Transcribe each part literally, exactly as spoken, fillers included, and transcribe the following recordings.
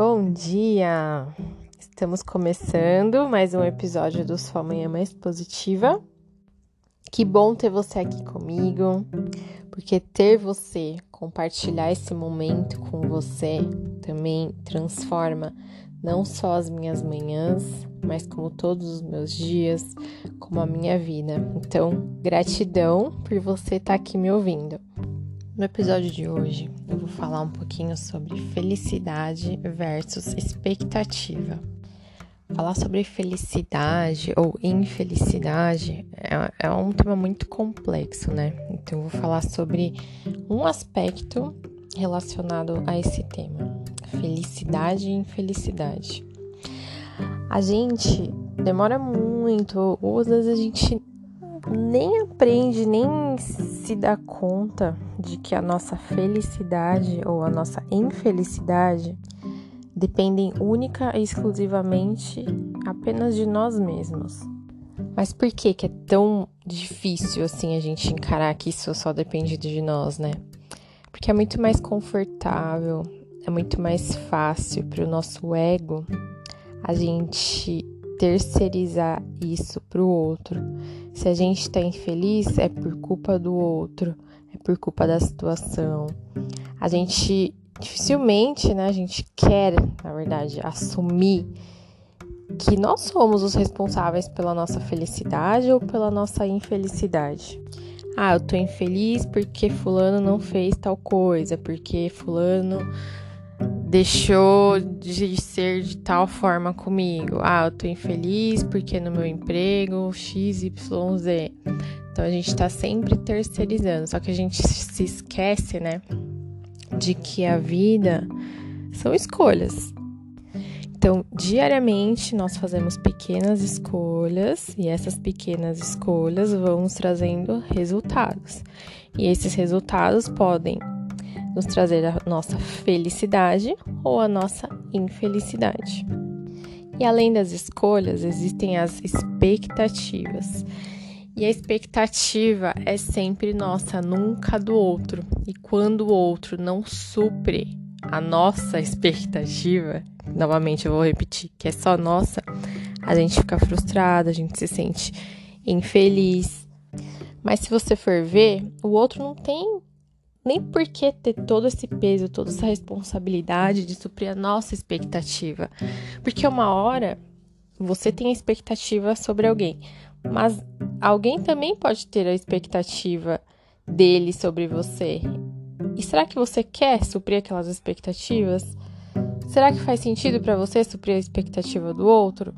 Bom dia! Estamos começando mais um episódio do Sua Manhã Mais Positiva. Que bom ter você aqui comigo, porque ter você, compartilhar esse momento com você, também transforma não só as minhas manhãs, mas como todos os meus dias, como a minha vida. Então, gratidão por você estar aqui me ouvindo. No episódio de hoje, eu vou falar um pouquinho sobre felicidade versus expectativa. Falar sobre felicidade ou infelicidade é, é um tema muito complexo, né? Então, eu vou falar sobre um aspecto relacionado a esse tema, felicidade e infelicidade. A gente demora muito, ou às vezes a gente nem aprende, nem se dá conta de que a nossa felicidade ou a nossa infelicidade dependem única e exclusivamente apenas de nós mesmos. Mas por que que é tão difícil assim a gente encarar que isso só depende de nós, né? Porque é muito mais confortável, é muito mais fácil para o nosso ego a gente terceirizar isso para o outro. Se a gente está infeliz, é por culpa do outro, é por culpa da situação. A gente dificilmente, né, a gente quer, na verdade, assumir que nós somos os responsáveis pela nossa felicidade ou pela nossa infelicidade. Ah, eu tô infeliz porque fulano não fez tal coisa, porque fulano deixou de ser de tal forma comigo. Ah, eu tô infeliz porque no meu emprego X Y Z. Então a gente tá sempre terceirizando, só que a gente se esquece, né, de que a vida são escolhas. Então, diariamente nós fazemos pequenas escolhas e essas pequenas escolhas vão nos trazendo resultados. E esses resultados podem nos trazer a nossa felicidade ou a nossa infelicidade. E além das escolhas, existem as expectativas. E a expectativa é sempre nossa, nunca do outro. E quando o outro não supre a nossa expectativa, novamente eu vou repetir, que é só nossa, a gente fica frustrado, a gente se sente infeliz. Mas se você for ver, o outro não tem nem por que ter todo esse peso, toda essa responsabilidade de suprir a nossa expectativa. Porque uma hora você tem a expectativa sobre alguém, mas alguém também pode ter a expectativa dele sobre você. E será que você quer suprir aquelas expectativas? Será que faz sentido para você suprir a expectativa do outro?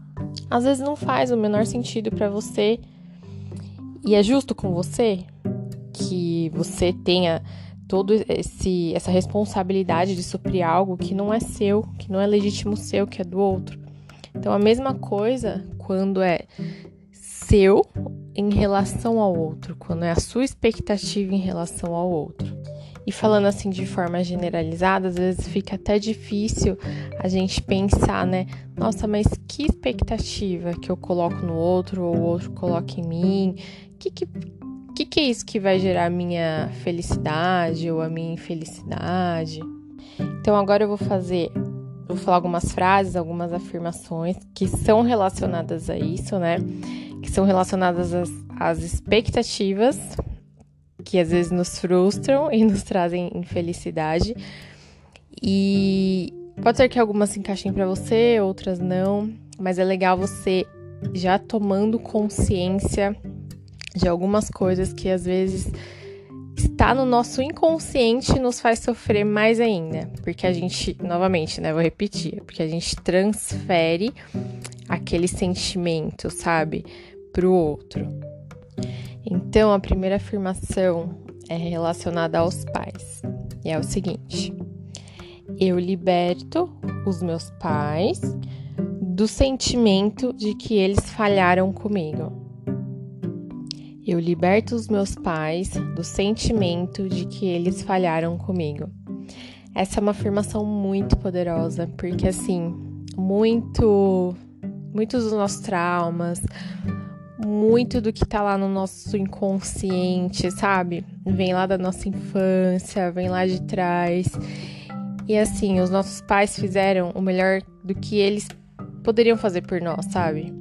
Às vezes não faz o menor sentido para você. E é justo com você que você tenha toda essa responsabilidade de suprir algo que não é seu, que não é legítimo seu, que é do outro. Então, a mesma coisa quando é seu em relação ao outro, quando é a sua expectativa em relação ao outro. E falando assim de forma generalizada, às vezes fica até difícil a gente pensar, né? Nossa, mas que expectativa que eu coloco no outro ou o outro coloca em mim? Que que... O que, que é isso que vai gerar a minha felicidade ou a minha infelicidade? Então agora eu vou fazer, vou falar algumas frases, algumas afirmações que são relacionadas a isso, né? Que são relacionadas às, às expectativas, que às vezes nos frustram e nos trazem infelicidade. E pode ser que algumas se encaixem para você, outras não, mas é legal você já tomando consciência de algumas coisas que às vezes está no nosso inconsciente e nos faz sofrer mais ainda. Porque a gente, novamente, né, vou repetir, porque a gente transfere aquele sentimento, sabe, pro outro. Então, a primeira afirmação é relacionada aos pais. E é o seguinte: eu liberto os meus pais do sentimento de que eles falharam comigo. Eu liberto os meus pais do sentimento de que eles falharam comigo. Essa é uma afirmação muito poderosa, porque assim, muito, muitos dos nossos traumas, muito do que tá lá no nosso inconsciente, sabe? Vem lá da nossa infância, vem lá de trás. E assim, os nossos pais fizeram o melhor do que eles poderiam fazer por nós, sabe?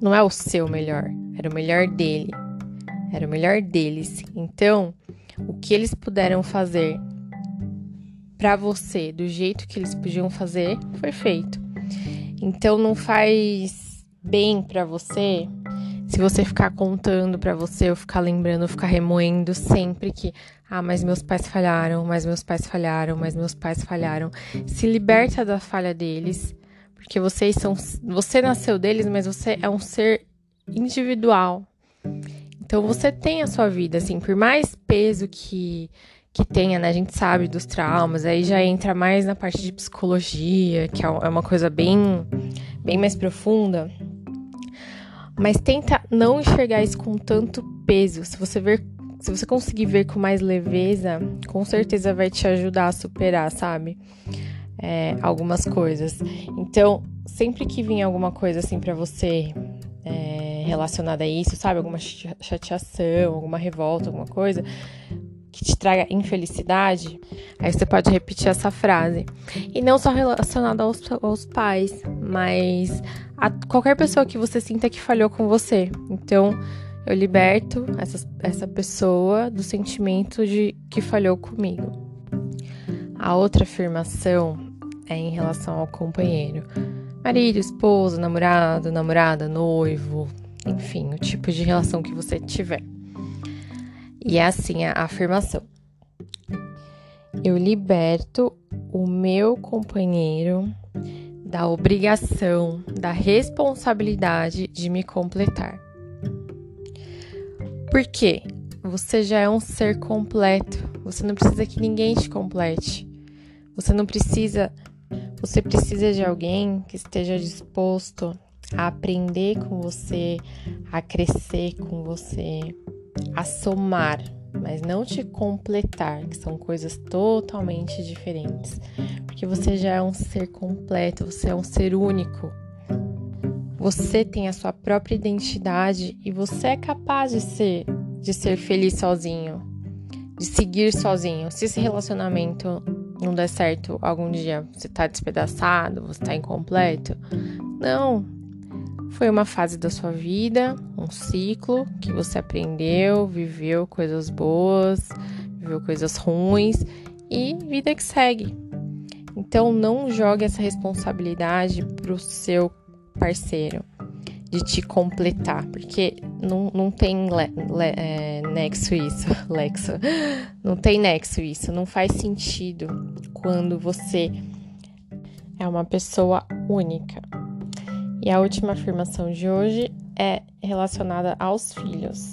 Não é o seu melhor, era o melhor dele. Era o melhor deles. Então, o que eles puderam fazer pra você, do jeito que eles podiam fazer, foi feito. Então, não faz bem pra você se você ficar contando pra você, ou ficar lembrando, ou ficar remoendo sempre que... Ah, mas meus pais falharam, mas meus pais falharam, mas meus pais falharam. Se liberta da falha deles, porque vocês são... Você nasceu deles, mas você é um ser individual. Então, você tem a sua vida, assim, por mais peso que, que tenha, né? A gente sabe dos traumas, aí já entra mais na parte de psicologia, que é uma coisa bem, bem mais profunda. Mas tenta não enxergar isso com tanto peso. Se você ver, se você conseguir ver com mais leveza, com certeza vai te ajudar a superar, sabe? É, algumas coisas. Então, sempre que vir alguma coisa, assim, pra você... É, relacionada a isso, sabe? Alguma chateação, alguma revolta, alguma coisa que te traga infelicidade, aí você pode repetir essa frase. E não só relacionada aos, aos pais, mas a qualquer pessoa que você sinta que falhou com você. Então, eu liberto essa, essa pessoa do sentimento de que falhou comigo. A outra afirmação é em relação ao companheiro. Marido, esposo, namorado, namorada, noivo... Enfim, o tipo de relação que você tiver. E é assim a afirmação. Eu liberto o meu companheiro da obrigação, da responsabilidade de me completar. Por quê? Você já é um ser completo. Você não precisa que ninguém te complete. Você não precisa... Você precisa de alguém que esteja disposto... a aprender com você, a crescer com você, a somar, mas não te completar, que são coisas totalmente diferentes. Porque você já é um ser completo, você é um ser único. Você tem a sua própria identidade e você é capaz de ser, de ser feliz sozinho, de seguir sozinho. Se esse relacionamento não der certo algum dia, você tá despedaçado, você tá incompleto, não. Foi uma fase da sua vida, um ciclo que você aprendeu, viveu coisas boas, viveu coisas ruins e vida que segue. Então, não jogue essa responsabilidade pro seu parceiro de te completar, porque não, não tem le, le, é, nexo isso, lexo. Não tem nexo isso, não faz sentido quando você é uma pessoa única. E a última afirmação de hoje é relacionada aos filhos.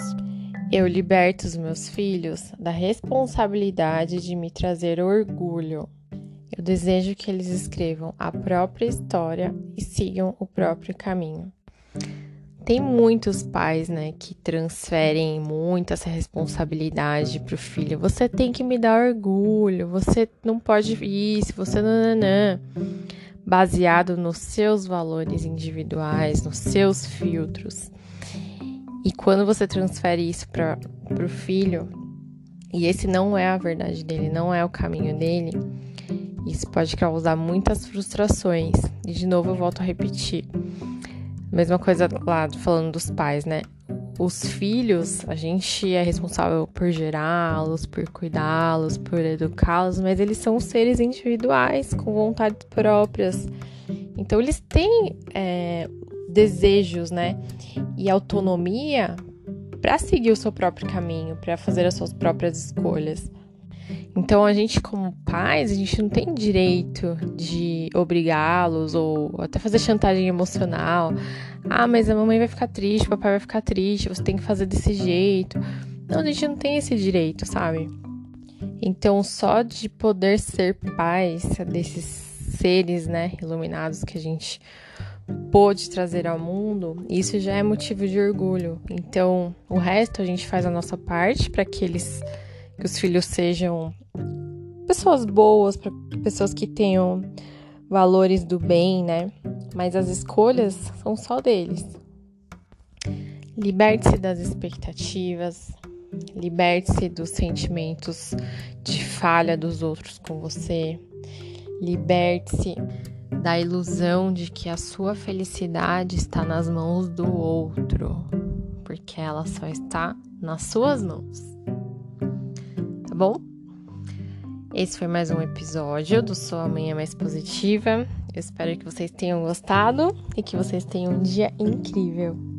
Eu liberto os meus filhos da responsabilidade de me trazer orgulho. Eu desejo que eles escrevam a própria história e sigam o próprio caminho. Tem muitos pais, né, que transferem muito essa responsabilidade pro filho. Você tem que me dar orgulho, você não pode isso, você nananã. Baseado nos seus valores individuais, nos seus filtros. E quando você transfere isso para o filho, e esse não é a verdade dele, não é o caminho dele, isso pode causar muitas frustrações. E de novo eu volto a repetir. Mesma coisa lá falando dos pais, né? Os filhos, a gente é responsável por gerá-los, por cuidá-los, por educá-los, mas eles são seres individuais, com vontades próprias. Então, eles têm é, desejos, né? E autonomia para seguir o seu próprio caminho, para fazer as suas próprias escolhas. Então, a gente, como pais, a gente não tem direito de obrigá-los ou até fazer chantagem emocional. Ah, mas a mamãe vai ficar triste, o papai vai ficar triste, você tem que fazer desse jeito. Não, a gente não tem esse direito, sabe? Então, só de poder ser pais desses seres, né, iluminados que a gente pôde trazer ao mundo, isso já é motivo de orgulho. Então, o resto a gente faz a nossa parte para que eles... que os filhos sejam pessoas boas, pessoas que tenham valores do bem, né? Mas as escolhas são só deles. Liberte-se das expectativas, liberte-se dos sentimentos de falha dos outros com você, Liberte-se da ilusão de que a sua felicidade está nas mãos do outro, porque ela só está nas suas mãos. Tá bom? Esse foi mais um episódio do Sua Manhã Mais Positiva. Eu espero que vocês tenham gostado e que vocês tenham um dia incrível.